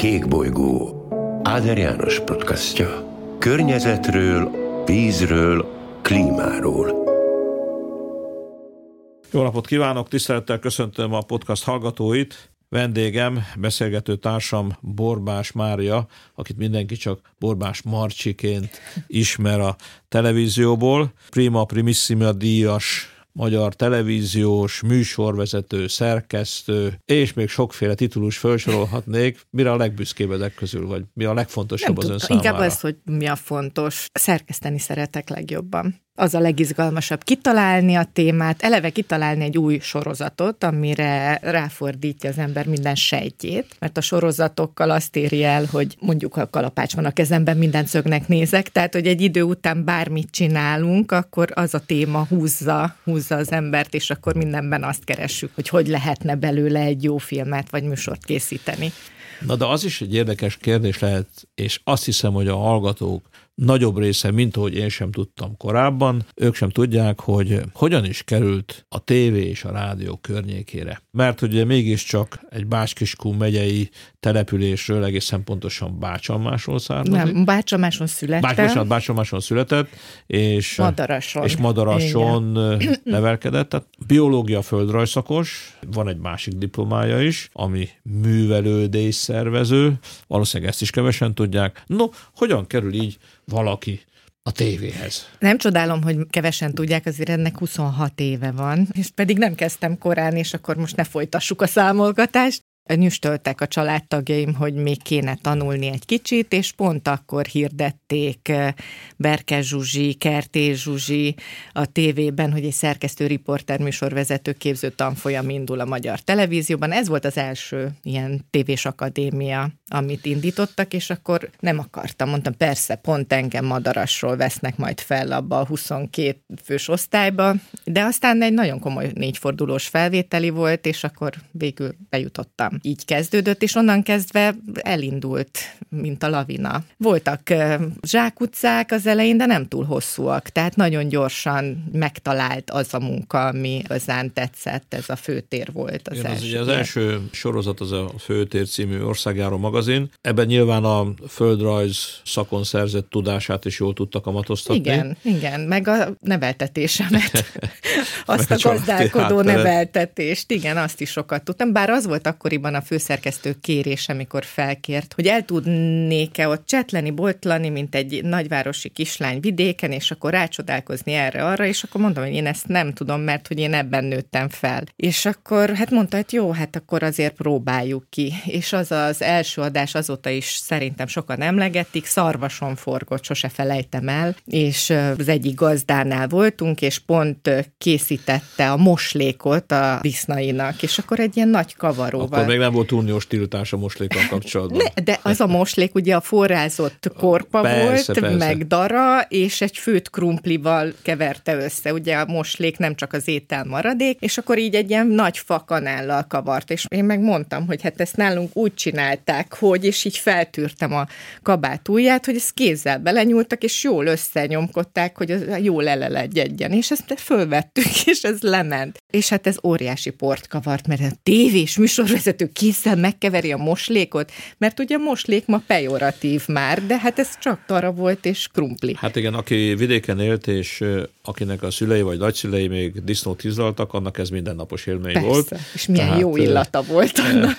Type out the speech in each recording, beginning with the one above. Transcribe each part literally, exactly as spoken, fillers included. Kékbolygó, Áder János podcastja. Környezetről, vízről, klímáról. Jó napot kívánok, tisztelettel köszöntöm a podcast hallgatóit. Vendégem, beszélgető társam Borbás Mária, akit mindenki csak Borbás Marcsiként ismer a televízióból. Prima Primissima díjas magyar televíziós, műsorvezető, szerkesztő, és még sokféle titulus felsorolhatnék. Mire a legbüszkébb ezek közül, vagy mi a legfontosabb az ön számára? Inkább az, hogy mi a fontos. Szerkeszteni szeretek legjobban. Az a legizgalmasabb kitalálni a témát, eleve kitalálni egy új sorozatot, amire ráfordítja az ember minden sejtjét, mert a sorozatokkal azt éri el, hogy mondjuk a kalapács van a kezemben, minden szögnek nézek, tehát hogy egy idő után bármit csinálunk, akkor az a téma húzza, húzza az embert, és akkor mindenben azt keressük, hogy hogy lehetne belőle egy jó filmet vagy műsort készíteni. Na de az is egy érdekes kérdés lehet, és azt hiszem, hogy a hallgatók nagyobb része, mint ahogy én sem tudtam korábban, ők sem tudják, hogy hogyan is került a tévé és a rádió környékére. Mert ugye mégiscsak egy Bács-Kiskun megyei településről, egészen pontosan Bácsalmásról származik. Nem, Bácsalmáson született. Bácsalmáson született, és Madarason, és Madarason nevelkedett. Tehát biológia földrajzszakos, van egy másik diplomája is, ami művelődés szervező, valószínűleg ezt is kevesen tudják. No, hogyan kerül így valaki a tévéhez? Nem csodálom, hogy kevesen tudják, azért ennek huszonhat éve van, és pedig nem kezdtem korán, és akkor most ne folytassuk a számolgatást. Nyüstöltek a családtagjaim, hogy még kéne tanulni egy kicsit, és pont akkor hirdették Berke Zsuzsi, Kertész Zsuzsi a tévében, hogy egy szerkesztő, riporter, műsorvezető képző tanfolyam indul a Magyar Televízióban. Ez volt az első ilyen tévés akadémia, amit indítottak, és akkor nem akartam, mondtam, persze, pont engem Madarasról vesznek majd fel abba a huszonkét fős osztályba, de aztán egy nagyon komoly négyfordulós felvételi volt, és akkor végül bejutottam. Így kezdődött, és onnan kezdve elindult, mint a lavina. Voltak zsákutcák az elején, de nem túl hosszúak, tehát nagyon gyorsan megtalált az a munka, ami igazán tetszett, ez a Főtér volt az. Én első. Az, ugye az első sorozat az a Főtér című országjáró magazin. Ebben nyilván a földrajz szakon szerzett tudását is jól tudtak amatoztatni. Igen, igen, meg a neveltetésemet. Azt a gazdálkodó neveltetést, igen, azt is sokat tudtam. Bár az volt akkoriban a főszerkesztő kérése, amikor felkért, hogy el tudnék-e ott csetleni, boltlani, mint egy nagyvárosi kislány vidéken, és akkor rácsodálkozni erre-arra, és akkor mondom, hogy én ezt nem tudom, mert hogy én ebben nőttem fel. És akkor hát mondta, hogy jó, hát akkor azért próbáljuk ki. És az az első adás azóta is szerintem sokan emlegetik, Szarvason forgott, sose felejtem el, és az egyik gazdánál voltunk, és pont készítette a moslékot a disznainak, és akkor egy ilyen nagy kavaróval. Akkor még nem volt uniós tiltás a moslékkal kapcsolatban. Ne, de az a moslék ugye a forrázott korpa persze, volt, persze. Meg dara, és egy főtt krumplival keverte össze. Ugye a moslék nem csak az étel maradék, és akkor így egy ilyen nagy fakanállal kavart, és én megmondtam, hogy hát ezt nálunk úgy csinálták, hogy, és így feltűrtem a kabát ujját, hogy ezt kézzel belenyúltak, és jól összenyomkodták, hogy az jól elelegedjen, és ezt fölvettük, és ez lement. És hát ez óriási port kavart, mert a tévés műsorvezető kézzel megkeveri a moslékot, mert ugye a moslék ma pejoratív már, de hát ez csak dara volt és krumpli. Hát igen, aki vidéken élt, és akinek a szülei vagy nagyszülei még disznót hízlaltak, annak ez mindennapos élmény persze. Volt. És milyen Tehát, jó illata volt annak.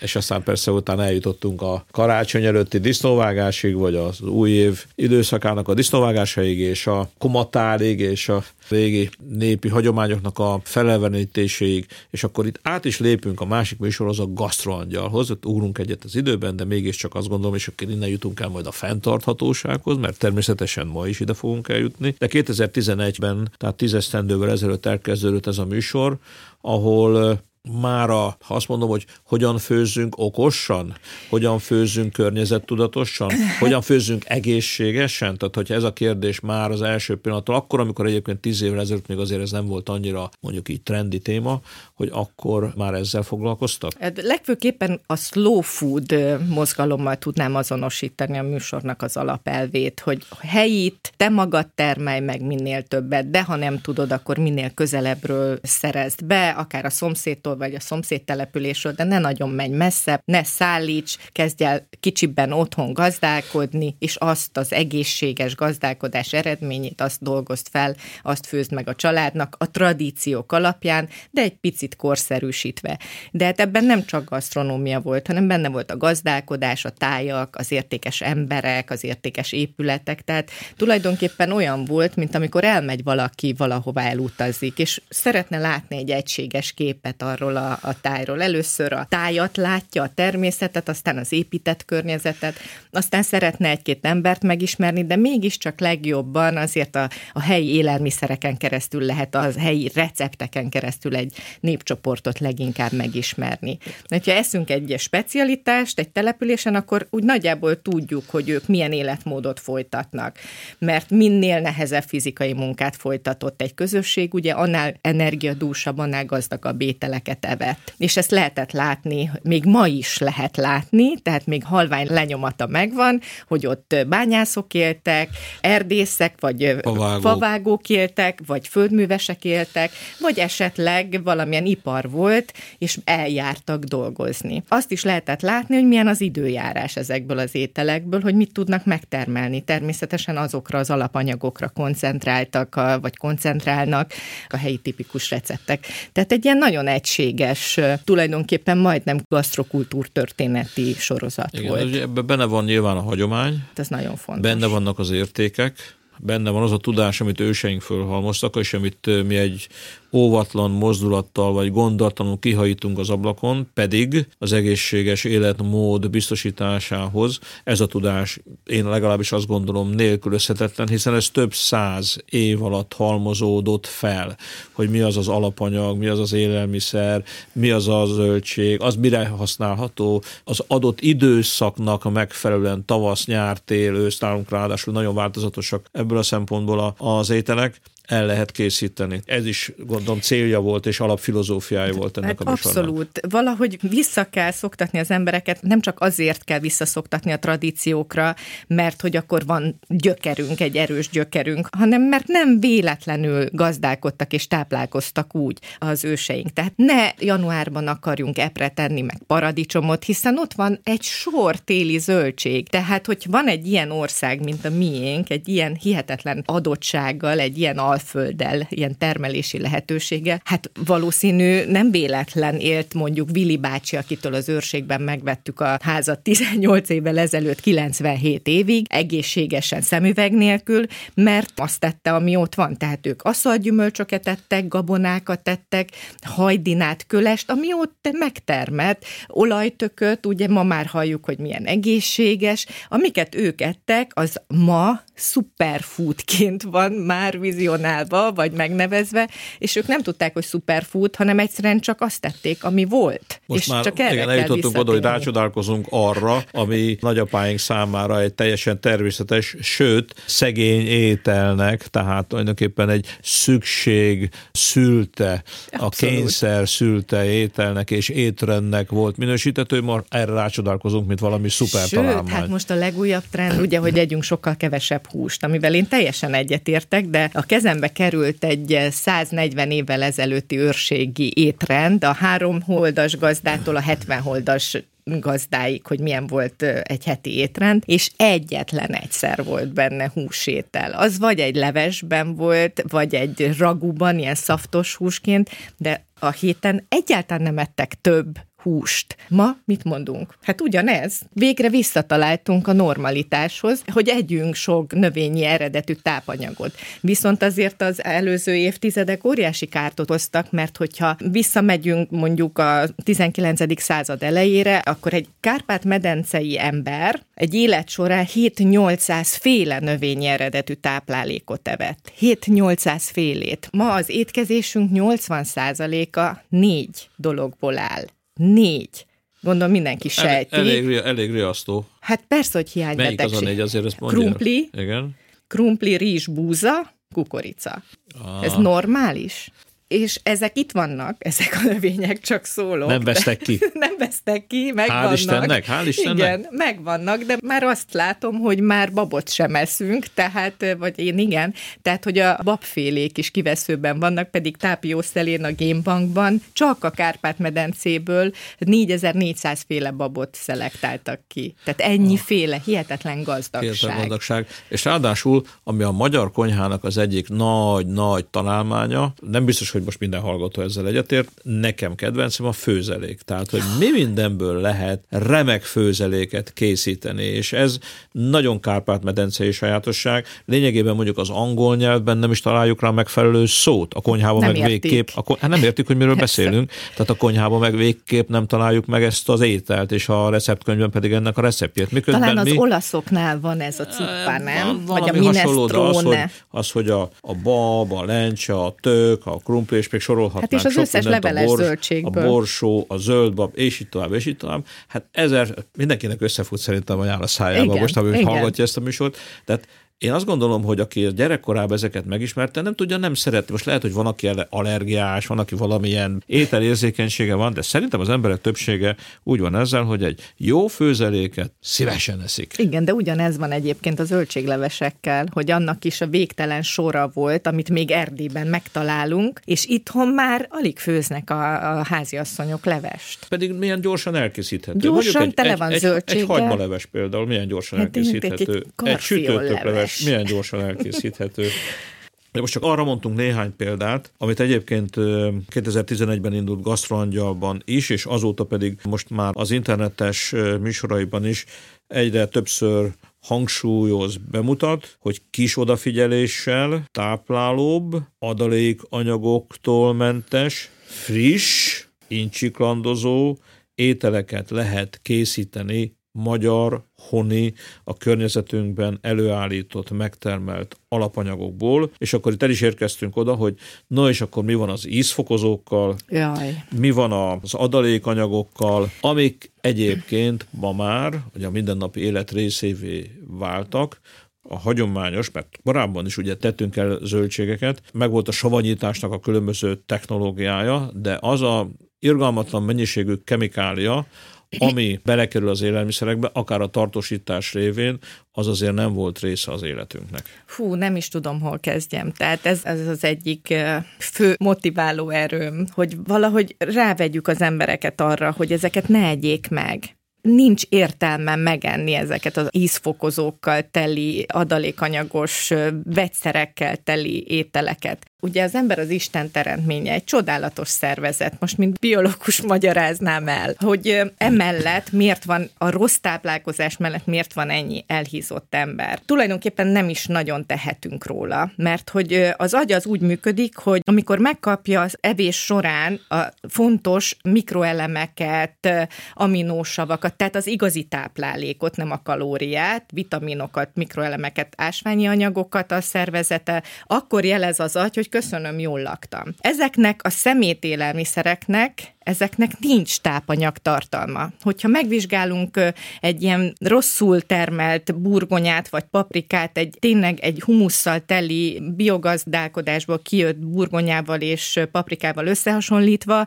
És aztán persze utána eljutottunk a karácsony előtti disznóvágásig, vagy az új év időszakának a disznóvágásaig, és a komatárig, és a régi népi hagyományoknak a felelevenítéséig, és akkor itt át is lépünk a másik műsorhoz, a Gasztroangyalhoz, ott ugrunk egyet az időben, de mégiscsak azt gondolom, és akkor innen jutunk el majd a fenntarthatósághoz, mert természetesen ma is ide fogunk eljutni. De kétezer-tizenegyben, tehát tíz esztendővel ezelőtt elkezdődött ez a műsor, ahol mára, ha azt mondom, hogy hogyan főzzünk okosan, hogyan főzzünk környezettudatosan, hogyan főzzünk egészségesen, tehát hogyha ez a kérdés már az első pillanattól, akkor, amikor egyébként tíz évvel ezelőtt még azért ez nem volt annyira mondjuk így trendi téma, hogy akkor már ezzel foglalkoztak? Legfőképpen a slow food mozgalommal tudnám azonosítani a műsornak az alapelvét, hogy helyit te magad termelj meg minél többet, de ha nem tudod, akkor minél közelebbről szerezd be, akár a szomszédtól, vagy a szomszéd településről, de ne nagyon menj messze, ne szállíts, kezdj el kicsiben otthon gazdálkodni, és azt az egészséges gazdálkodás eredményét, azt dolgozd fel, azt főzd meg a családnak a tradíciók alapján, de egy picit korszerűsítve. De hát ebben nem csak gasztronómia volt, hanem benne volt a gazdálkodás, a tájak, az értékes emberek, az értékes épületek, tehát tulajdonképpen olyan volt, mint amikor elmegy valaki valahova elutazik, és szeretne látni egy egységes képet arról a, a tájról. Először a tájat látja, a természetet, aztán az épített környezetet, aztán szeretne egy-két embert megismerni, de mégiscsak legjobban azért a, a helyi élelmiszereken keresztül lehet, a helyi recepteken keresztül egy népcsoportot leginkább megismerni. Ha eszünk egy specialitást egy településen, akkor úgy nagyjából tudjuk, hogy ők milyen életmódot folytatnak. Mert minél nehezebb fizikai munkát folytatott egy közösség, ugye annál energiadúsabb, annál gazdagabb ételeket evett. És ezt lehetett látni, még ma is lehet látni, tehát még halvány lenyomata megvan, hogy ott bányászok éltek, erdészek, vagy favágók, favágók éltek, vagy földművesek éltek, vagy esetleg valamilyen ipar volt, és eljártak dolgozni. Azt is lehetett látni, hogy milyen az időjárás ezekből az ételekből, hogy mit tudnak megtermelni. Természetesen azokra az alapanyagokra koncentráltak, vagy koncentrálnak a helyi tipikus receptek. Tehát egy ilyen nagyon egységes, tulajdonképpen majdnem gasztrokultúrtörténeti sorozat Igen, volt. Igen, ebben benne van nyilván a hagyomány. Ez nagyon fontos. Benne vannak az értékek, benne van az a tudás, amit őseink fölhalmoztak, és amit mi egy óvatlan mozdulattal vagy gondatlanul kihajítunk az ablakon, pedig az egészséges életmód biztosításához ez a tudás, én legalábbis azt gondolom, nélkülözhetetlen, hiszen ez több száz év alatt halmozódott fel, hogy mi az az alapanyag, mi az az élelmiszer, mi az a zöldség, az mire használható, az adott időszaknak megfelelően tavasz, nyár, tél, ősz, nálunk ráadásul nagyon változatosak ebből a szempontból az ételek, el lehet készíteni. Ez is, gondolom, célja volt és alapfilozófiája volt ennek hát a műsornak. Abszolút. Valahogy vissza kell szoktatni az embereket, nem csak azért kell visszaszoktatni a tradíciókra, mert hogy akkor van gyökerünk, egy erős gyökerünk, hanem mert nem véletlenül gazdálkodtak és táplálkoztak úgy az őseink. Tehát ne januárban akarjunk epre tenni meg paradicsomot, hiszen ott van egy sor téli zöldség. Tehát, hogy van egy ilyen ország, mint a miénk, egy ilyen hihetetlen adottsággal, egy ilyen földdel, ilyen termelési lehetősége, hát valószínű nem véletlen élt mondjuk Vili bácsi, akitől az Őrségben megvettük a házat tizennyolc évvel ezelőtt kilencvenhét évig, egészségesen szemüveg nélkül, mert azt tette, ami ott van. Tehát ők aszalgyümölcsöket ettek, gabonákat ettek, hajdinát, kölest, ami ott megtermett, olajtököt, ugye ma már halljuk, hogy milyen egészséges, amiket ők ettek, az ma superfoodként van már vizionálva, vagy megnevezve, és ők nem tudták, hogy szuperfood, hanem egyszerűen csak azt tették, ami volt. Most és már csak erre igen, eljutottunk oda, hogy rácsodálkozunk arra, ami nagyapáink számára egy teljesen természetes, sőt, szegény ételnek, tehát tulajdonképpen egy szükség szülte, Abszolút. A kényszer szülte ételnek és étrendnek volt minősítető, ma erre rácsodálkozunk, mint valami szuper találmány. Sőt, hát most a legújabb trend, ugye, hogy együnk sokkal kevesebb húst, amivel én teljesen egyetértek, de a kezembe került egy száznegyven évvel ezelőtti őrségi étrend, a három holdas gazdától a hetven holdas gazdáig, hogy milyen volt egy heti étrend, és egyetlen egyszer volt benne húsétel. Az vagy egy levesben volt, vagy egy ragúban, ilyen szaftos húsként, de a héten egyáltalán nem ettek több húst. Ma mit mondunk? Hát ugyanez. Végre visszataláltunk a normalitáshoz, hogy együnk sok növényi eredetű tápanyagot. Viszont azért az előző évtizedek óriási kárt okoztak, mert hogyha visszamegyünk mondjuk a tizenkilencedik század elejére, akkor egy kárpát-medencei ember egy élet során hét-nyolcszáz féle növényi eredetű táplálékot evett. hét-nyolcszáz félét. Ma az étkezésünk nyolcvan százaléka négy dologból áll. Négy. Gondolom mindenki sejti. Elég, elég, elég riasztó. Hát persze, hogy hiánybetegség. Melyik az a négy, azért ezt mondja. Krumpli, igen. Krumpli, rizs, búza, kukorica. Ah. Ez normális? És ezek itt vannak, ezek a növények, csak szólok. Nem vesztek ki. Nem vesztek ki, megvannak. Hál' Istennek, hál' Istennek. Igen, megvannak, de már azt látom, hogy már babot sem eszünk, tehát, vagy én igen, tehát, hogy a babfélék is kiveszőben vannak, pedig tápiószelén a génbankban, csak a Kárpát-medencéből négyezer-négyszáz féle babot szelektáltak ki. Tehát ennyi ah. féle, hihetetlen gazdagság. Hihetetlen gazdagság. És ráadásul, ami a magyar konyhának az egyik nagy-nagy találmánya, nem biztos, hogy most minden hallgató ezzel egyetért, nekem kedvencem a főzelék. Tehát, hogy mi mindenből lehet remek főzeléket készíteni, és ez nagyon Kárpát-medencei sajátosság. Lényegében mondjuk az angol nyelvben nem is találjuk rá megfelelő szót. A konyhában nem meg értik. végképp... A, hát nem értik, hogy miről beszélünk. Tehát a konyhában meg végképp nem találjuk meg ezt az ételt, és a receptkönyvben pedig ennek a receptjét. Miközben talán az mi... olaszoknál van ez a cippa, nem? Vagy a minestrone. Az, hogy, az, hogy a, a bab, a lencse, a tök, a krumpli, és még sorolhatnánk. Hát és az sok összes mindent, leveles a bors, zöldségből. A borsó, a zöldbab, és így tovább, és így tovább. Hát ezer, mindenkinek összefut szerintem a nyál a szájába, igen, most, amíg hallgatja ezt a műsort. Tehát én azt gondolom, hogy aki gyerekkorában ezeket megismerte, nem tudja, nem szeretni. Most lehet, hogy van, aki allergiás, van, aki valamilyen ételérzékenysége van, de szerintem az emberek többsége úgy van ezzel, hogy egy jó főzeléket szívesen eszik. Igen, de ugyanez van egyébként a zöldséglevesekkel, hogy annak is a végtelen sora volt, amit még Erdélyben megtalálunk, és itthon már alig főznek a, a háziasszonyok levest. Pedig milyen gyorsan elkészíthető. Gyorsan egy, tele van egy, zöldséggel. Egy hagymaleves például milyen gyorsan hát elkészíthető. Egy sütőtökleves. Milyen gyorsan elkészíthető. De most csak arra mondtunk néhány példát, amit egyébként kétezer-tizenegyben indult Gasztroangyalban is, és azóta pedig most már az internetes műsoraiban is egyre többször hangsúlyoz, bemutat, hogy kis odafigyeléssel táplálóbb, adalék anyagoktól mentes, friss, incsiklandozó ételeket lehet készíteni magyar, honi, a környezetünkben előállított, megtermelt alapanyagokból, és akkor itt el is érkeztünk oda, hogy na és akkor mi van az ízfokozókkal, Jaj. mi van az adalékanyagokkal, amik egyébként ma már, hogy a mindennapi élet részévé váltak, a hagyományos, mert korábban is ugye tettünk el zöldségeket, meg volt a savanyításnak a különböző technológiája, de az a irgalmatlan mennyiségű kemikália, ami belekerül az élelmiszerekbe, akár a tartósítás révén, az azért nem volt része az életünknek. Hú, nem is tudom, hol kezdjem. Tehát ez, ez az egyik fő motiváló erőm, hogy valahogy rávegyük az embereket arra, hogy ezeket ne egyék meg. Nincs értelme megenni ezeket az ízfokozókkal teli, adalékanyagos vegyszerekkel teli ételeket. Ugye az ember az Isten teremtménye, egy csodálatos szervezet, most mint biológus magyaráznám el, hogy emellett miért van a rossz táplálkozás mellett, miért van ennyi elhízott ember. Tulajdonképpen nem is nagyon tehetünk róla, mert hogy az agy az úgy működik, hogy amikor megkapja az evés során a fontos mikroelemeket, aminósavakat, tehát az igazi táplálékot, nem a kalóriát, vitaminokat, mikroelemeket, ásványi anyagokat a szervezete, akkor jelez az agy, hogy köszönöm, jól laktam. Ezeknek a szemétélelmiszereknek, ezeknek nincs tápanyagtartalma. Hogyha megvizsgálunk egy ilyen rosszul termelt burgonyát vagy paprikát, egy tényleg egy humusszal teli biogazdálkodásból kijött burgonyával és paprikával összehasonlítva,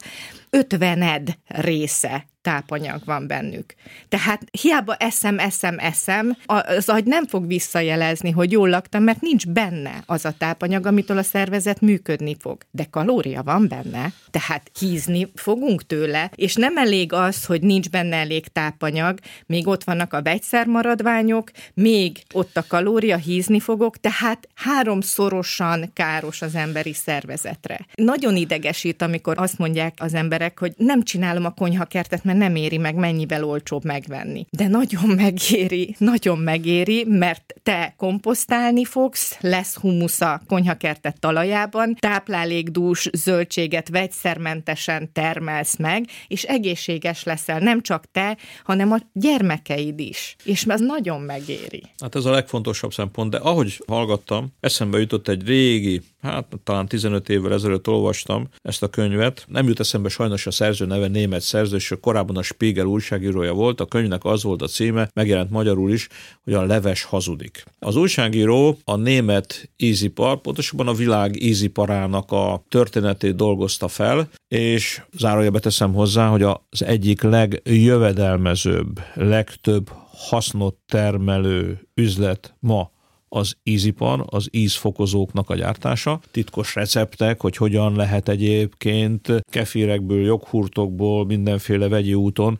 ötvened része tápanyag van bennük. Tehát hiába eszem, eszem, eszem, az agy nem fog visszajelezni, hogy jól laktam, mert nincs benne az a tápanyag, amitől a szervezet működni fog. De kalória van benne, tehát hízni fogunk tőle, és nem elég az, hogy nincs benne elég tápanyag, még ott vannak a vegyszermaradványok, még ott a kalória, hízni fogok, tehát háromszorosan káros az emberi szervezetre. Nagyon idegesít, amikor azt mondják az emberek, hogy nem csinálom a konyhakertet, mert nem éri meg, mennyivel olcsóbb megvenni. De nagyon megéri, nagyon megéri, mert te komposztálni fogsz, lesz humusz a konyhakertet talajában, táplálékdús zöldséget vegyszermentesen termel, élsz meg, és egészséges leszel, nem csak te, hanem a gyermekeid is. És ez nagyon megéri. Hát ez a legfontosabb szempont, de ahogy hallgattam, eszembe jutott egy régi, hát talán tizenöt évvel ezelőtt olvastam ezt a könyvet. Nem jut eszembe sajnos a szerző neve, német szerző, és korábban a Spiegel újságírója volt. A könyvnek az volt a címe, megjelent magyarul is, hogy a leves hazudik. Az újságíró a német ízipar, pontosabban a világ íziparának a történetét dolgozta fel, és zárójelbe teszem hozzá, hogy az egyik legjövedelmezőbb, legtöbb hasznot termelő üzlet ma az ízipar, az ízfokozóknak a gyártása, titkos receptek, hogy hogyan lehet egyébként kefirekből, joghurtokból, mindenféle vegyi úton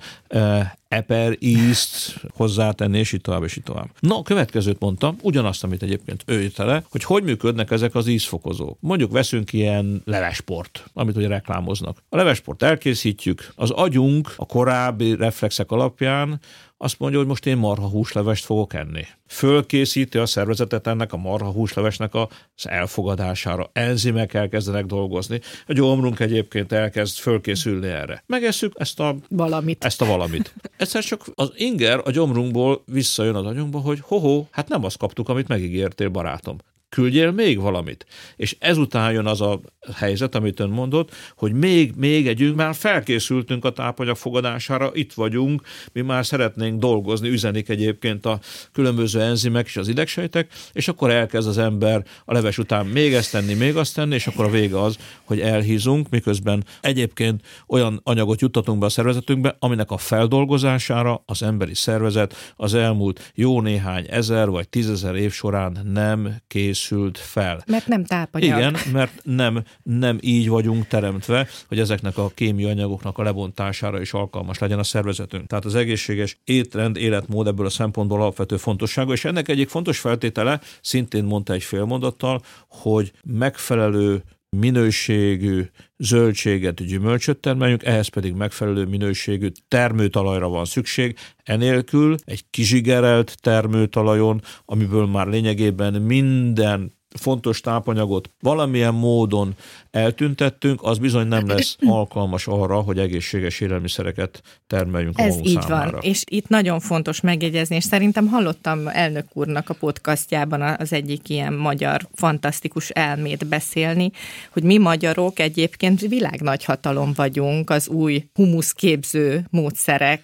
eper, ízt hozzátenni, és így tovább, és így tovább. Na, a következőt mondtam, ugyanazt, amit egyébként ő írt le, hogy hogy működnek ezek az ízfokozók. Mondjuk veszünk ilyen levesport, amit ugye reklámoznak. A levesport elkészítjük, az agyunk a korábbi reflexek alapján azt mondja, hogy most én marha húslevest fogok enni. Fölkészíti a szervezetet ennek a marha húslevesnek az elfogadására. Enzimek elkezdenek dolgozni. A gyomrunk egyébként elkezd fölkészülni erre. Megesszük ezt a valamit. Ezt a valamit. Egyszer csak az inger a gyomrunkból visszajön az agyunkba, hogy hoho, hát nem azt kaptuk, amit megígértél, barátom. Küldjél még valamit. És ezután jön az a helyzet, amit ön mondott, hogy még, még együnk, már felkészültünk a tápanyag fogadására, itt vagyunk, mi már szeretnénk dolgozni, üzenik egyébként a különböző enzimek és az idegsejtek, és akkor elkezd az ember a leves után még ezt tenni, még azt tenni, és akkor a vége az, hogy elhízunk, miközben egyébként olyan anyagot juttatunk be a szervezetünkbe, aminek a feldolgozására az emberi szervezet az elmúlt jó néhány ezer vagy tízezer év során nem kész fel. Mert nem tápanyag. Igen, mert nem, nem így vagyunk teremtve, hogy ezeknek a kémiai anyagoknak a lebontására is alkalmas legyen a szervezetünk. Tehát az egészséges étrend, életmód ebből a szempontból alapvető fontossága, és ennek egyik fontos feltétele, szintén mondta egy fél mondattal, hogy megfelelő minőségű zöldséget, gyümölcsöt termeljünk, ehhez pedig megfelelő minőségű termőtalajra van szükség, enélkül egy kizsigerelt termőtalajon, amiből már lényegében minden fontos tápanyagot valamilyen módon eltüntettünk, az bizony nem lesz alkalmas arra, hogy egészséges élelmiszereket termeljünk a magunk számára. Ez így van, és itt nagyon fontos megjegyezni, és szerintem hallottam elnök úrnak a podcastjában az egyik ilyen magyar fantasztikus elmét beszélni, hogy mi magyarok egyébként világnagyhatalom vagyunk az új humuszképző módszerek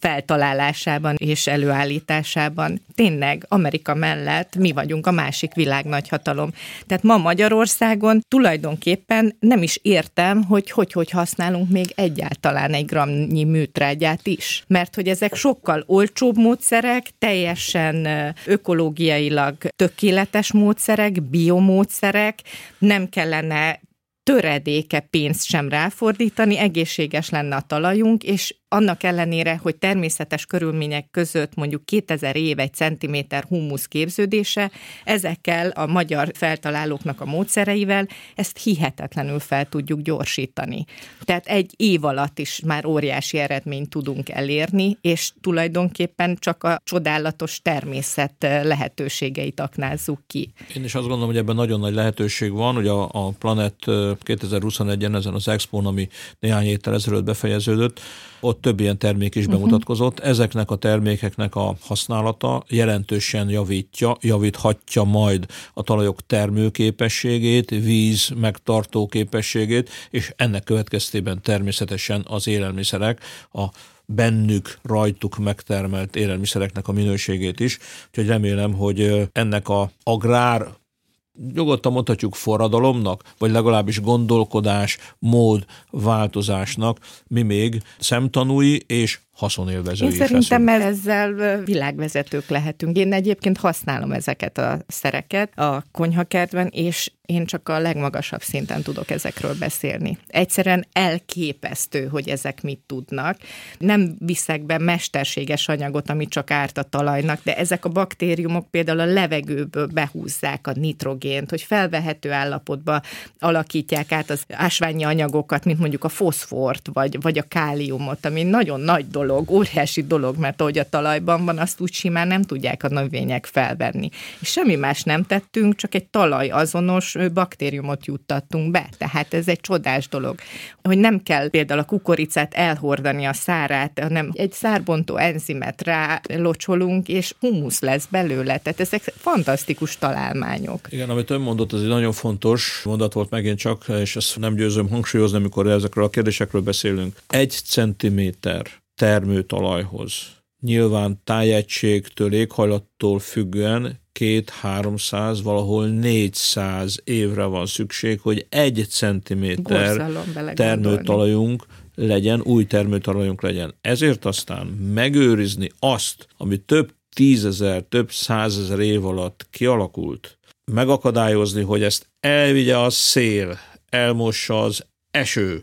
feltalálásában és előállításában. Tényleg Amerika mellett mi vagyunk a másik világnagyhatalom. Tehát ma Magyarországon tulajdonképpen nem is értem, hogy hogy, hogy használunk még egyáltalán egy gramnyi műtrágyát is. Mert hogy ezek sokkal olcsóbb módszerek, teljesen ökológiailag tökéletes módszerek, biomódszerek, nem kellene töredéke pénzt sem ráfordítani, egészséges lenne a talajunk, és annak ellenére, hogy természetes körülmények között mondjuk kétezer év egy centiméter humusz képződése, ezekkel a magyar feltalálóknak a módszereivel ezt hihetetlenül fel tudjuk gyorsítani. Tehát egy év alatt is már óriási eredményt tudunk elérni, és tulajdonképpen csak a csodálatos természet lehetőségeit aknázzuk ki. Én is azt gondolom, hogy ebben nagyon nagy lehetőség van, hogy a, a Planet kétezer-huszonegyen ezen az Expón, ami néhány héttel ezelőtt befejeződött, ott több ilyen termék is bemutatkozott. Uh-huh. Ezeknek a termékeknek a használata jelentősen javítja, javíthatja majd a talajok termőképességét, víz megtartó képességét, és ennek következtében természetesen az élelmiszerek, a bennük, rajtuk megtermelt élelmiszereknek a minőségét is. Úgyhogy remélem, hogy ennek a agrár, nyugodtan mondhatjuk forradalomnak, vagy legalábbis gondolkodás, mód, változásnak mi még szemtanúi és haszonélvezői. Én szerintem leszünk. Ezzel világvezetők lehetünk. Én egyébként használom ezeket a szereket a konyhakertben, és én csak a legmagasabb szinten tudok ezekről beszélni. Egyszerűen elképesztő, hogy ezek mit tudnak. Nem viszek be mesterséges anyagot, ami csak árt a talajnak, de ezek a baktériumok például a levegőből behúzzák a nitrogént, hogy felvehető állapotba alakítják át az ásványi anyagokat, mint mondjuk a foszfort, vagy, vagy a káliumot, ami nagyon nagy dolog dolog, óriási dolog, mert ahogy a talajban van, azt úgy simán nem tudják a növények felvenni. És semmi más nem tettünk, csak egy talaj azonos baktériumot juttattunk be. Tehát ez egy csodás dolog, hogy nem kell például a kukoricát elhordani a szárát, hanem egy szárbontó enzimet rá locsolunk, és humusz lesz belőle. Tehát ezek fantasztikus találmányok. Igen, amit ön mondott, az egy nagyon fontos mondat volt megint csak, és ezt nem győzöm hangsúlyozni, amikor ezekről a kérdésekről beszélünk. Egy centiméter termőtalajhoz nyilván tájegységtől, éghajlattól függően két-háromszáz, valahol négyszáz évre van szükség, hogy egy centiméter termőtalajunk legyen, új termőtalajunk legyen. Ezért aztán megőrizni azt, ami több tízezer, több százezer év alatt kialakult, megakadályozni, hogy ezt elvigye a szél, elmossa az eső,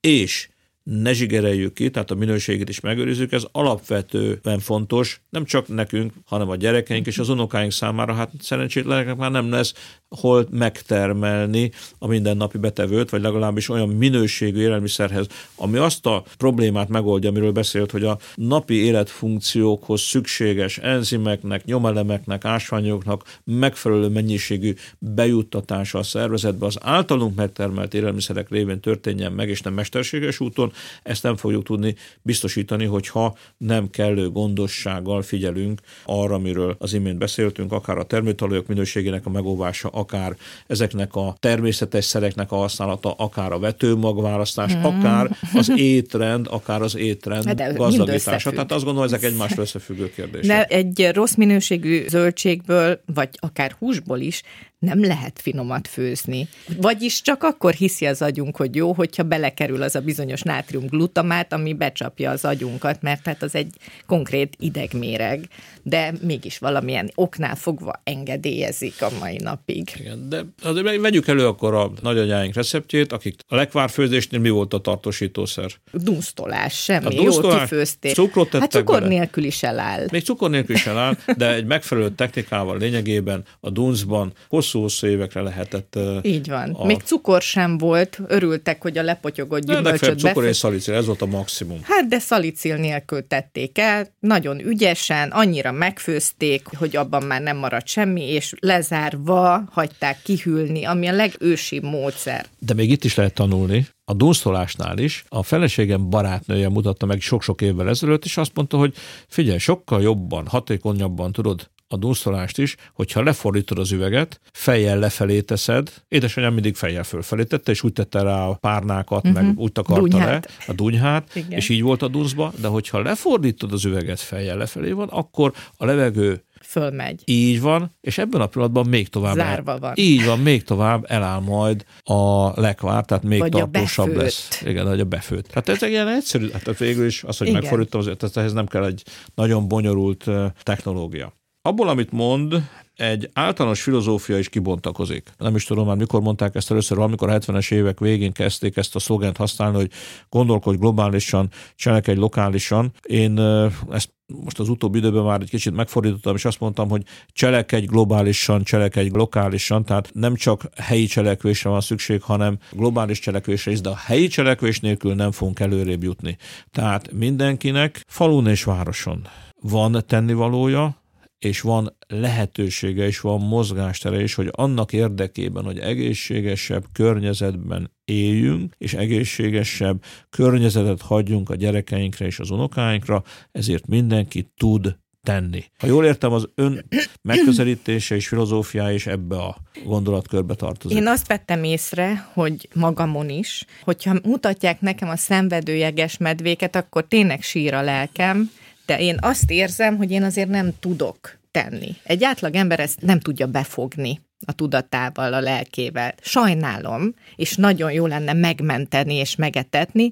és ne zsigereljük ki, tehát a minőségét is megőrizzük, ez alapvetően fontos, nem csak nekünk, hanem a gyerekeink és az unokáink számára, hát szerencsétleneknek már nem lesz hol megtermelni a mindennapi betevőt, vagy legalábbis olyan minőségű élelmiszerhez, ami azt a problémát megoldja, amiről beszélt, hogy a napi életfunkciókhoz szükséges enzimeknek, nyomelemeknek, ásványoknak megfelelő mennyiségű bejuttatása a szervezetbe az általunk megtermelt élelmiszerek révén történjen meg, és nem mesterséges úton, ezt nem fogjuk tudni biztosítani, hogyha nem kellő gondossággal figyelünk arra, amiről az imént beszéltünk, akár a termőtalajok minőségének a megóvása, akár ezeknek a természetes szereknek a használata, akár a vetőmagválasztás, hmm. akár az étrend, akár az étrend de gazdagítása. Tehát azt gondolom, ezek egymásra összefüggő kérdések. De egy rossz minőségű zöldségből, vagy akár húsból is nem lehet finomat főzni. Vagyis csak akkor hiszi az agyunk, hogy jó, hogyha belekerül az a bizonyos nátriumglutamát, ami becsapja az agyunkat, mert hát az egy konkrét idegméreg, de mégis valamilyen oknál fogva engedélyezik a mai napig. Igen, de azért vegyük elő akkor a nagyanyáink receptjét, akik a lekvárfőzésnél mi volt a tartósítószer? Dunsztolás, semmi, jó kifőzték. Cukrot tettek bele. Hát cukor nélkül is eláll. Még cukor nélkül is eláll, de egy megfelelő technikával lényegében a dunszban hosszú-hosszú évekre lehetett. Így van. A... Még cukor sem volt, örültek, hogy a lepotyogott gyümölcsöt befőzték. Cukor és szalicil, ez volt a maximum. Hát de szalicil nélkül tették el, nagyon ügyesen, annyira megfőzték, hogy abban már nem maradt semmi, és lezárva hagyták kihűlni, ami a legősibb módszer. De még itt is lehet tanulni. A dunsztolásnál is a feleségem barátnője mutatta meg sok-sok évvel ezelőtt, és azt mondta, hogy figyelj, sokkal jobban, hatékonyabban tudod a dunsztolást is, hogyha lefordítod az üveget, fejjel lefelé teszed, édesanyám mindig fejjel fölfelé tette, és úgy tette rá a párnákat, uh-huh. meg úgy takarta dunyhát. le, a dunyhát, igen. És így volt a dunszba, de hogyha lefordítod az üveget, fejjel lefelé van, akkor a levegő fölmegy. Így van, és ebben a pillanatban még tovább. Zárva el, van. Így van, még tovább eláll majd a lekvár, tehát még vagy tartósabb lesz. Igen, vagy a befőtt. Tehát ez egy ilyen egyszerű, hát végül is az, hogy igen. megfordítom, tehát ehhez nem kell egy nagyon bonyolult technológia. Abból, amit mond, egy általános filozófia is kibontakozik. Nem is tudom már, mikor mondták ezt először, valamikor a hetvenes évek végén kezdték ezt a szlogent használni, hogy gondolkodj globálisan, cselekedj lokálisan. Én ezt most az utóbbi időben már egy kicsit megfordítottam, és azt mondtam, hogy cselekedj globálisan, cselekedj lokálisan, tehát nem csak helyi cselekvésre van szükség, hanem globális cselekvésre is, de a helyi cselekvés nélkül nem fogunk előrébb jutni. Tehát mindenkinek falun és városon van tennivalója, és van lehetősége, és van mozgástere is, hogy annak érdekében, hogy egészségesebb környezetben éljünk, és egészségesebb környezetet hagyjunk a gyerekeinkre és az unokáinkra, ezért mindenki tud tenni. Ha jól értem, az ön megközelítése és filozófiája is ebbe a gondolatkörbe tartozik. Én azt vettem észre, hogy magamon is, hogyha mutatják nekem a szenvedőjeges medvéket, akkor tényleg sír a lelkem, de én azt érzem, hogy én azért nem tudok tenni. Egy átlag ember ezt nem tudja befogni a tudatával, a lelkével. Sajnálom, és nagyon jó lenne megmenteni és megetetni,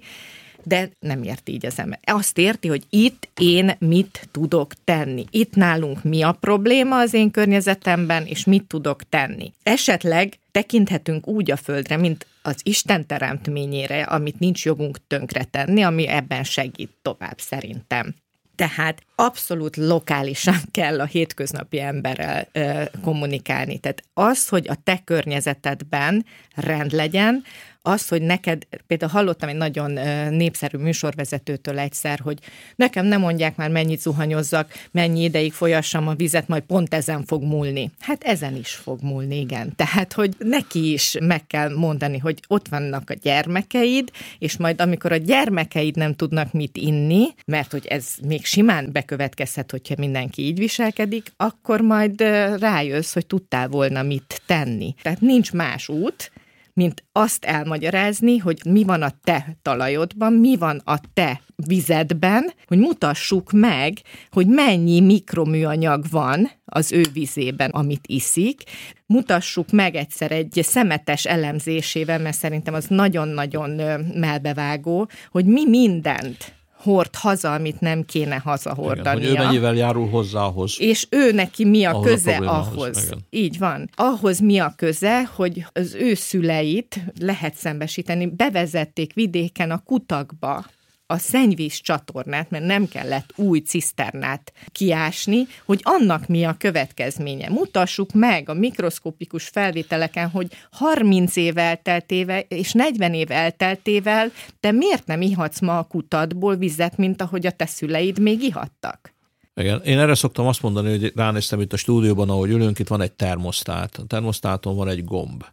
de nem érti így az ember. Azt érti, hogy itt én mit tudok tenni. Itt nálunk mi a probléma az én környezetemben, és mit tudok tenni. Esetleg tekinthetünk úgy a földre, mint az Isten teremtményére, amit nincs jogunk tönkretenni, ami ebben segít tovább szerintem. Tehát abszolút lokálisan kell a hétköznapi emberrel ö, kommunikálni. Tehát az, hogy a te környezetedben rend legyen, az, hogy neked, például hallottam egy nagyon népszerű műsorvezetőtől egyszer, hogy nekem nem mondják már, mennyit zuhanyozzak, mennyi ideig folyassam a vizet, majd pont ezen fog múlni. Hát ezen is fog múlni, igen. Tehát, hogy neki is meg kell mondani, hogy ott vannak a gyermekeid, és majd amikor a gyermekeid nem tudnak mit inni, mert hogy ez még simán bekövetkezhet, hogyha mindenki így viselkedik, akkor majd rájössz, hogy tudtál volna mit tenni. Tehát nincs más út, mint azt elmagyarázni, hogy mi van a te talajodban, mi van a te vizedben, hogy mutassuk meg, hogy mennyi mikroműanyag van az ő vizében, amit iszik. Mutassuk meg egyszer egy szemetes elemzésével, mert szerintem az nagyon-nagyon melbevágó, hogy mi mindent hord haza, amit nem kéne hazahordania. Igen, ő mennyivel járul hozzához. És ő neki mi a köze a ahhoz. Igen. Így van. Ahhoz mi a köze, hogy az ő szüleit lehet szembesíteni. Bevezették vidéken a kutakba a szennyvíz csatornát, mert nem kellett új ciszternát kiásni, hogy annak mi a következménye. Mutassuk meg a mikroszkopikus felvételeken, hogy harminc év elteltével és negyven év elteltével te miért nem ihatsz ma a kutatból vizet, mint ahogy a te szüleid még ihattak? Igen. Én erre szoktam azt mondani, hogy ránéztem itt a stúdióban, ahogy ülünk, itt van egy termosztát. A termosztáton van egy gomb.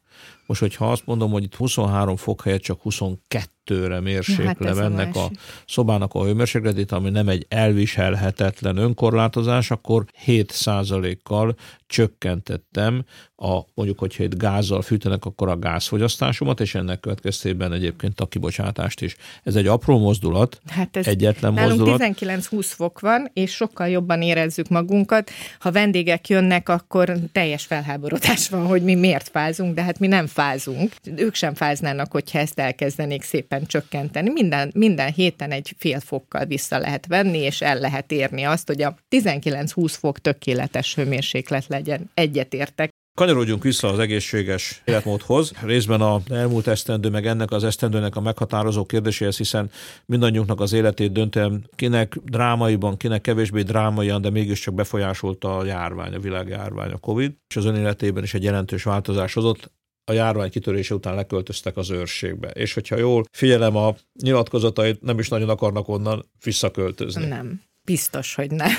Most, hogyha azt mondom, hogy itt huszonhárom fok helyett csak huszonkettőre mérséklem ja, hát ennek a, a szobának a hőmérsékletét, ami nem egy elviselhetetlen önkorlátozás, akkor hét százalékkal csökkentettem a, mondjuk, hogyha itt gázzal fűtenek, akkor a gázfogyasztásomat, és ennek következtében egyébként a kibocsátást is. Ez egy apró mozdulat, hát ez egyetlen mozdulat. Nálunk tizenkilenc-húsz fok van, és sokkal jobban érezzük magunkat. Ha vendégek jönnek, akkor teljes felháborodás van, hogy mi miért fázunk, de hát mi nem fázunk. Ők sem fáznának, hogyha ezt elkezdenék szépen csökkenteni. Minden, minden héten egy fél fokkal vissza lehet venni, és el lehet érni azt, hogy a tizenkilenc-húsz fok tökéletes hőmérséklet legyen. Egyetértek. Kanyarodjunk vissza az egészséges életmódhoz. Részben az elmúlt esztendő, meg ennek az esztendőnek a meghatározó kérdéséhez, hiszen mindannyiunknak az életét döntően kinek drámaiban, kinek kevésbé drámaian, de mégiscsak befolyásolta a járvány, a világjárvány, a Covid, és az ön életében is egy jelentős változás hozott. A járvány kitörése után leköltöztek az Őrségbe. És hogyha jól figyelem a nyilatkozatait, nem is nagyon akarnak onnan visszaköltözni. Nem, biztos, hogy nem.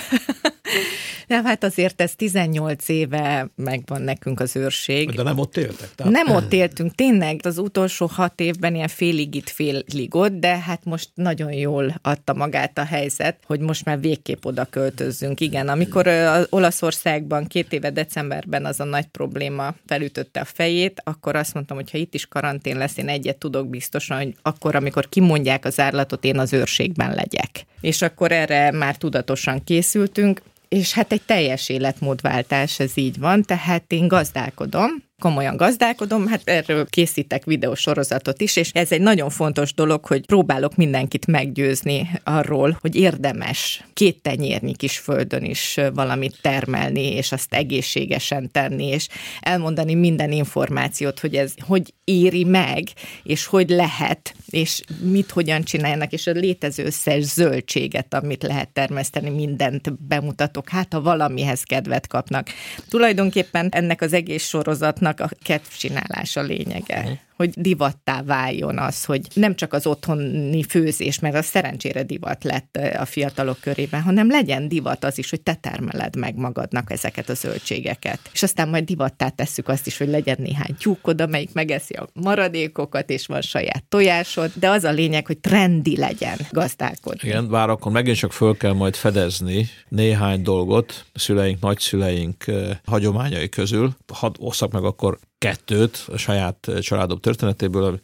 Nem, hát azért ez tizennyolc éve megvan nekünk az Őrség. De nem ott éltek? Tehát... Nem ott éltünk, tényleg. Az utolsó hat évben ilyen félig itt, félig ott, de hát most nagyon jól adta magát a helyzet, hogy most már végképp oda költözzünk. Igen, amikor Olaszországban két éve decemberben az a nagy probléma felütötte a fejét, akkor azt mondtam, hogy ha itt is karantén lesz, én egyet tudok biztosan, hogy akkor, amikor kimondják az zárlatot, én az Őrségben legyek. És akkor erre már tudatosan készültünk, és hát egy teljes életmódváltás, ez így van, tehát én gazdálkodom, komolyan gazdálkodom, hát erről készítek videósorozatot is, és ez egy nagyon fontos dolog, hogy próbálok mindenkit meggyőzni arról, hogy érdemes két tenyérnyi kis földön is valamit termelni, és azt egészségesen tenni, és elmondani minden információt, hogy ez hogy éri meg, és hogy lehet, és mit hogyan csinálnak, és a létező összes zöldséget, amit lehet termeszteni, mindent bemutatok, hát ha valamihez kedvet kapnak. Tulajdonképpen ennek az egész sorozatnak a kedvcsinálás a lényege, hogy divattá váljon az, hogy nem csak az otthoni főzés, mert az szerencsére divat lett a fiatalok körében, hanem legyen divat az is, hogy te termeled meg magadnak ezeket a zöldségeket. És aztán majd divattá tesszük azt is, hogy legyen néhány tyúkod, amelyik megeszi a maradékokat, és van saját tojásod, de az a lényeg, hogy trendi legyen gazdálkodni. Igen, bár akkor megint csak föl kell majd fedezni néhány dolgot szüleink, nagyszüleink hagyományai közül. Hadd osszak meg akkor kettőt a saját családom történetéből.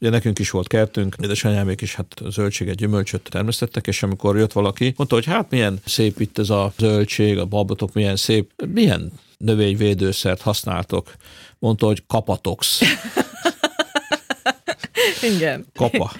Ugye nekünk is volt kertünk, édesanyámék is hát zöldséget, gyümölcsöt termesztettek, és amikor jött valaki, mondta, hogy hát milyen szép itt ez a zöldség, a babotok milyen szép, milyen növényvédőszert használtok. Mondta, hogy kapatox. Igen. Kapa.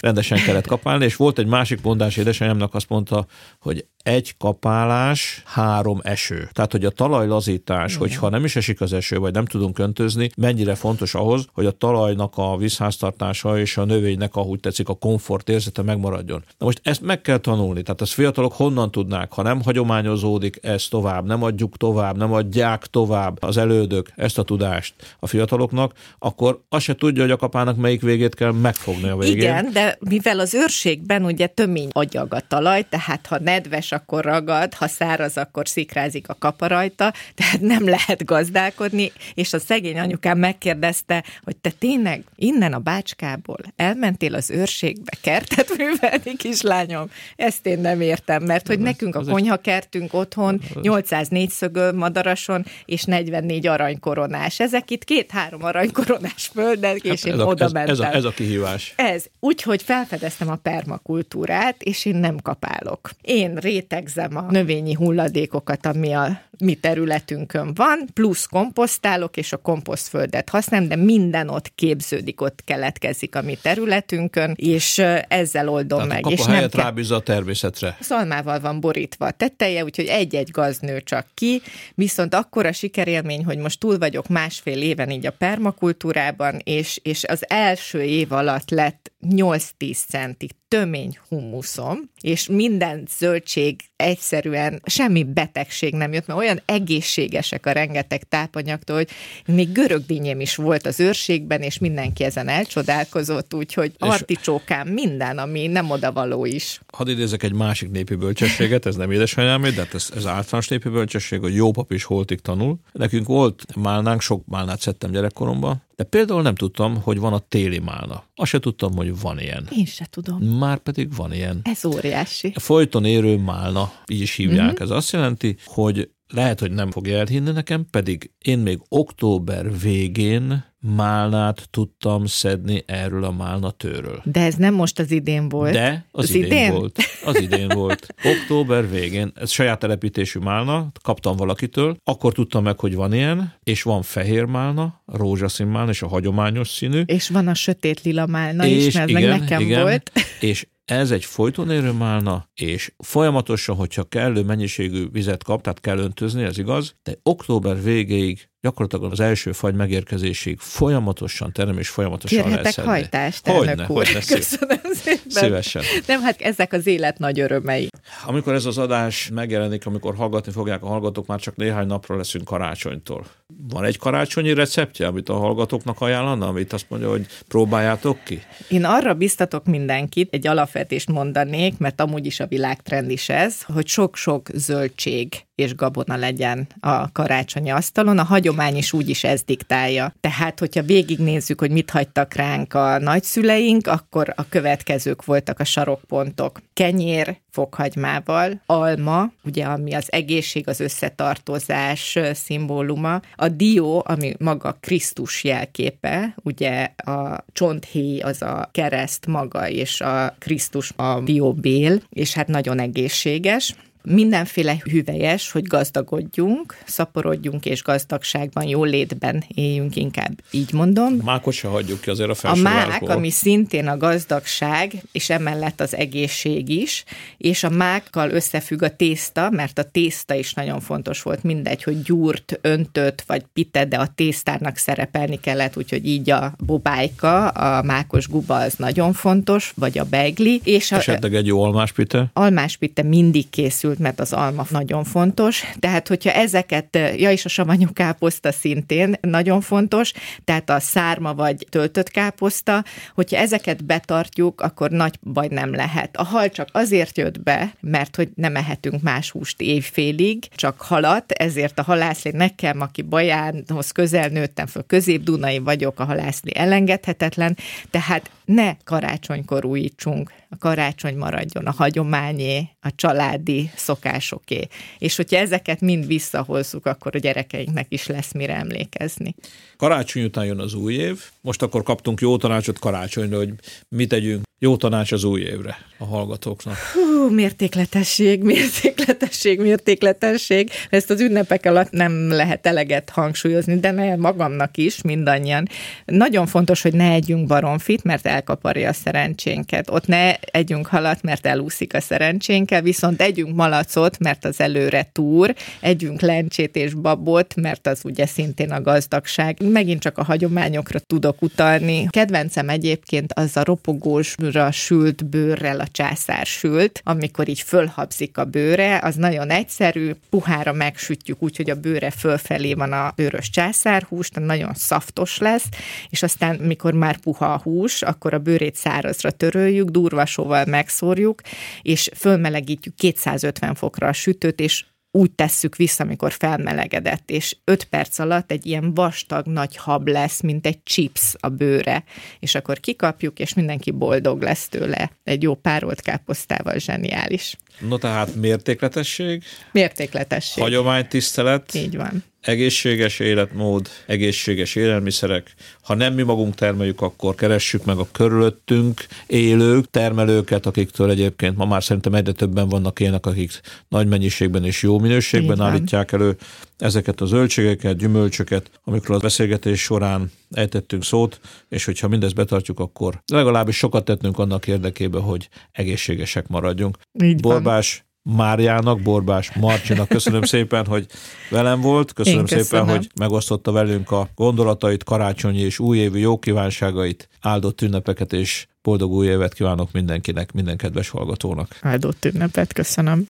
Rendesen kellett kapálni, és volt egy másik mondás édesanyámnak, azt mondta, hogy egy kapálás, három eső. Tehát, hogy a talajlazítás, igen, hogyha nem is esik az eső, vagy nem tudunk öntőzni, mennyire fontos ahhoz, hogy a talajnak a vízháztartása és a növénynek, ahogy tetszik, a komfort érzete megmaradjon. Na most ezt meg kell tanulni, tehát ezt fiatalok honnan tudnák, ha nem hagyományozódik ez tovább, nem adjuk tovább, nem adják tovább az elődök ezt a tudást a fiataloknak, akkor azt se tudja, hogy a kapának melyik végét kell megfogni a végén. Igen, de mivel az őrségben ugye tömény agyag a talaj, tehát ha nedves, akkor ragad, ha száraz, akkor szikrázik a kapa rajta, tehát nem lehet gazdálkodni, és a szegény anyukám megkérdezte, hogy te tényleg innen a Bácskából elmentél az Őrségbe kertet művelni, kislányom? Ezt én nem értem, mert hogy nekünk a konyhakertünk otthon nyolcszáznégy szögöl Madarason, és negyvennégy aranykoronás. Ezek itt két-három aranykoronás földek, és hát én a, oda mentem. Ez, ez, a, ez a kihívás. Ez. Úgyhogy felfedeztem a permakultúrát, és én nem kapálok. Én rétegzem a növényi hulladékokat, ami a mi területünkön van, plusz komposztálok, és a komposztföldet használom, de minden ott képződik, ott keletkezik a mi területünkön, és ezzel oldom tehát meg. Tehát a kapa helyet rábízza a természetre. Szalmával van borítva a teteje, úgyhogy egy-egy gazdnő csak ki, viszont akkora sikerélmény, hogy most túl vagyok másfél éven így a permakultúrában, és, és az első év alatt lett nyolc-tíz centi tömény humuszom, és minden zöldség egyszerűen semmi betegség nem jött, mert olyan egészségesek a rengeteg tápanyagtól, hogy még görögdínyém is volt az Őrségben, és mindenki ezen elcsodálkozott, úgyhogy articsókám, minden, ami nem odavaló is. Hadd idézek egy másik népi bölcsességet, ez nem édesanyámé, de ez, ez általános népi bölcsesség, hogy jó pap is holtig tanul. Nekünk volt málnánk, sok málnát szedtem gyerekkoromban, de például nem tudtam, hogy van a téli málna. Azt se tudtam, hogy van ilyen. Én se tudom. Már pedig van ilyen. Ez óriási. Folyton érő málna, így is hívják. Mm-hmm. Ez azt jelenti, hogy lehet, hogy nem fogja elhinni nekem, pedig én még október végén málnát tudtam szedni erről a málnatőről. De ez nem most az idén volt. De az, az idén, idén volt. Az idén volt. Október végén. Ez saját telepítésű málna, kaptam valakitől, akkor tudtam meg, hogy van ilyen, és van fehér málna, rózsaszín málna, és a hagyományos színű. És van a sötét lila málna és is, mert igen, meg nekem igen, volt. És ez egy folyton érő málna, és folyamatosan, hogyha kellő mennyiségű vizet kap, tehát kell öntözni, ez igaz, de október végéig gyakorlatilag az első fagy megérkezésig folyamatosan terem, és folyamatosan lehet szedni. Kérhetek hajtást, elnök úr. Köszönöm szépen. Szívesen. Nem, hát ezek az élet nagy örömei. Amikor ez az adás megjelenik, amikor hallgatni fogják a hallgatók, már csak néhány napra leszünk karácsonytól. Van egy karácsonyi receptje, amit a hallgatóknak ajánlana, amit azt mondja, hogy próbáljátok ki? Én arra biztatok mindenkit, egy alapvetést mondanék, mert amúgy is a világtrend is ez, hogy sok-sok zöldség és gabona legyen a karácsonyi asztalon. A hagyomány is úgyis ez diktálja. Tehát, hogyha végignézzük, hogy mit hagytak ránk a nagyszüleink, akkor a következők voltak a sarokpontok. Kenyér fokhagymával, alma, ugye, ami az egészség, az összetartozás szimbóluma, a dió, ami maga Krisztus jelképe, ugye a csonthéj, az a kereszt maga, és a Krisztus a dióbél, és hát nagyon egészséges. Mindenféle hüvelyes, hogy gazdagodjunk, szaporodjunk, és gazdagságban, jó létben éljünk, inkább így mondom. A mákot se hagyjuk ki azért a felső válból. A mák, ami szintén a gazdagság, és emellett az egészség is, és a mákkal összefügg a tészta, mert a tészta is nagyon fontos volt, mindegy, hogy gyúrt, öntött, vagy pite, de a tésztának szerepelni kellett, úgyhogy így a bobájka, a mákos guba az nagyon fontos, vagy a beigli. És a, esetleg egy jó almáspite? Almáspite mindig készül, mert az alma nagyon fontos. Tehát, hogyha ezeket, ja, és a savanyú káposzta szintén nagyon fontos, tehát a szárma vagy töltött káposzta, hogyha ezeket betartjuk, akkor nagy baj nem lehet. A hal csak azért jött be, mert hogy nem ehetünk más húst évfélig, csak halat, ezért a halászlé nekem, aki Bajánhoz közel nőttem föl, közép-dunai vagyok, a halászlé elengedhetetlen, tehát ne karácsonykor újítsunk, a karácsony maradjon a hagyományé, a családi szokásoké. És hogyha ezeket mind visszahozzuk, akkor a gyerekeinknek is lesz mire emlékezni. Karácsony után jön az új év, most akkor kaptunk jó tanácsot karácsonyra, hogy mit tegyünk. Jó tanács az új évre a hallgatóknak. Hú, mértékletesség, mértékletesség, mértékletesség. Ezt az ünnepek alatt nem lehet eleget hangsúlyozni, de ne magamnak is, mindannyian. Nagyon fontos, hogy ne együnk baromfit, mert elkaparja a szerencsénket. Ott ne együnk halat, mert elúszik a szerencsénkkel, viszont együnk malacot, mert az előre túr, együnk lencsét és babot, mert az ugye szintén a gazdagság. Megint csak a hagyományokra tudok utalni. Kedvencem egyébként az a ropogós a sült bőrrel a császár sült, amikor így fölhabzik a bőre, az nagyon egyszerű, puhára megsütjük úgy, hogy a bőre fölfelé van a bőrös császárhúst, nagyon szaftos lesz, és aztán mikor már puha a hús, akkor a bőrét szárazra töröljük, durvasóval megszórjuk, és fölmelegítjük kétszázötven fokra a sütőt, és úgy tesszük vissza, amikor felmelegedett, és öt perc alatt egy ilyen vastag nagy hab lesz, mint egy chips a bőre, és akkor kikapjuk, és mindenki boldog lesz tőle. Egy jó párolt káposztával zseniális. No, tehát mértékletesség. Mértékletesség. Hagyománytisztelet. Így van. Egészséges életmód, egészséges élelmiszerek. Ha nem mi magunk termeljük, akkor keressük meg a körülöttünk élők, termelőket, akiktől egyébként ma már szerintem egyre többen vannak ilyenek, akik nagy mennyiségben és jó minőségben állítják elő ezeket a zöldségeket, gyümölcsöket, amikről a beszélgetés során ejtettünk szót, és hogyha mindezt betartjuk, akkor legalábbis sokat tettünk annak érdekében, hogy egészségesek maradjunk. Borbás Máriának, Borbás Marcsinak köszönöm szépen, hogy velem volt, köszönöm, Én köszönöm szépen, hogy megosztotta velünk a gondolatait, karácsonyi és újévi jó kívánságait, áldott ünnepeket és boldog új évet kívánok mindenkinek, minden kedves hallgatónak. Áldott ünnepet, köszönöm.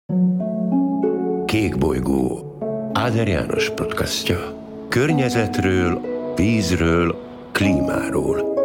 Kékbolygó, Áder János podcastja. Környezetről, vízről, klímáról.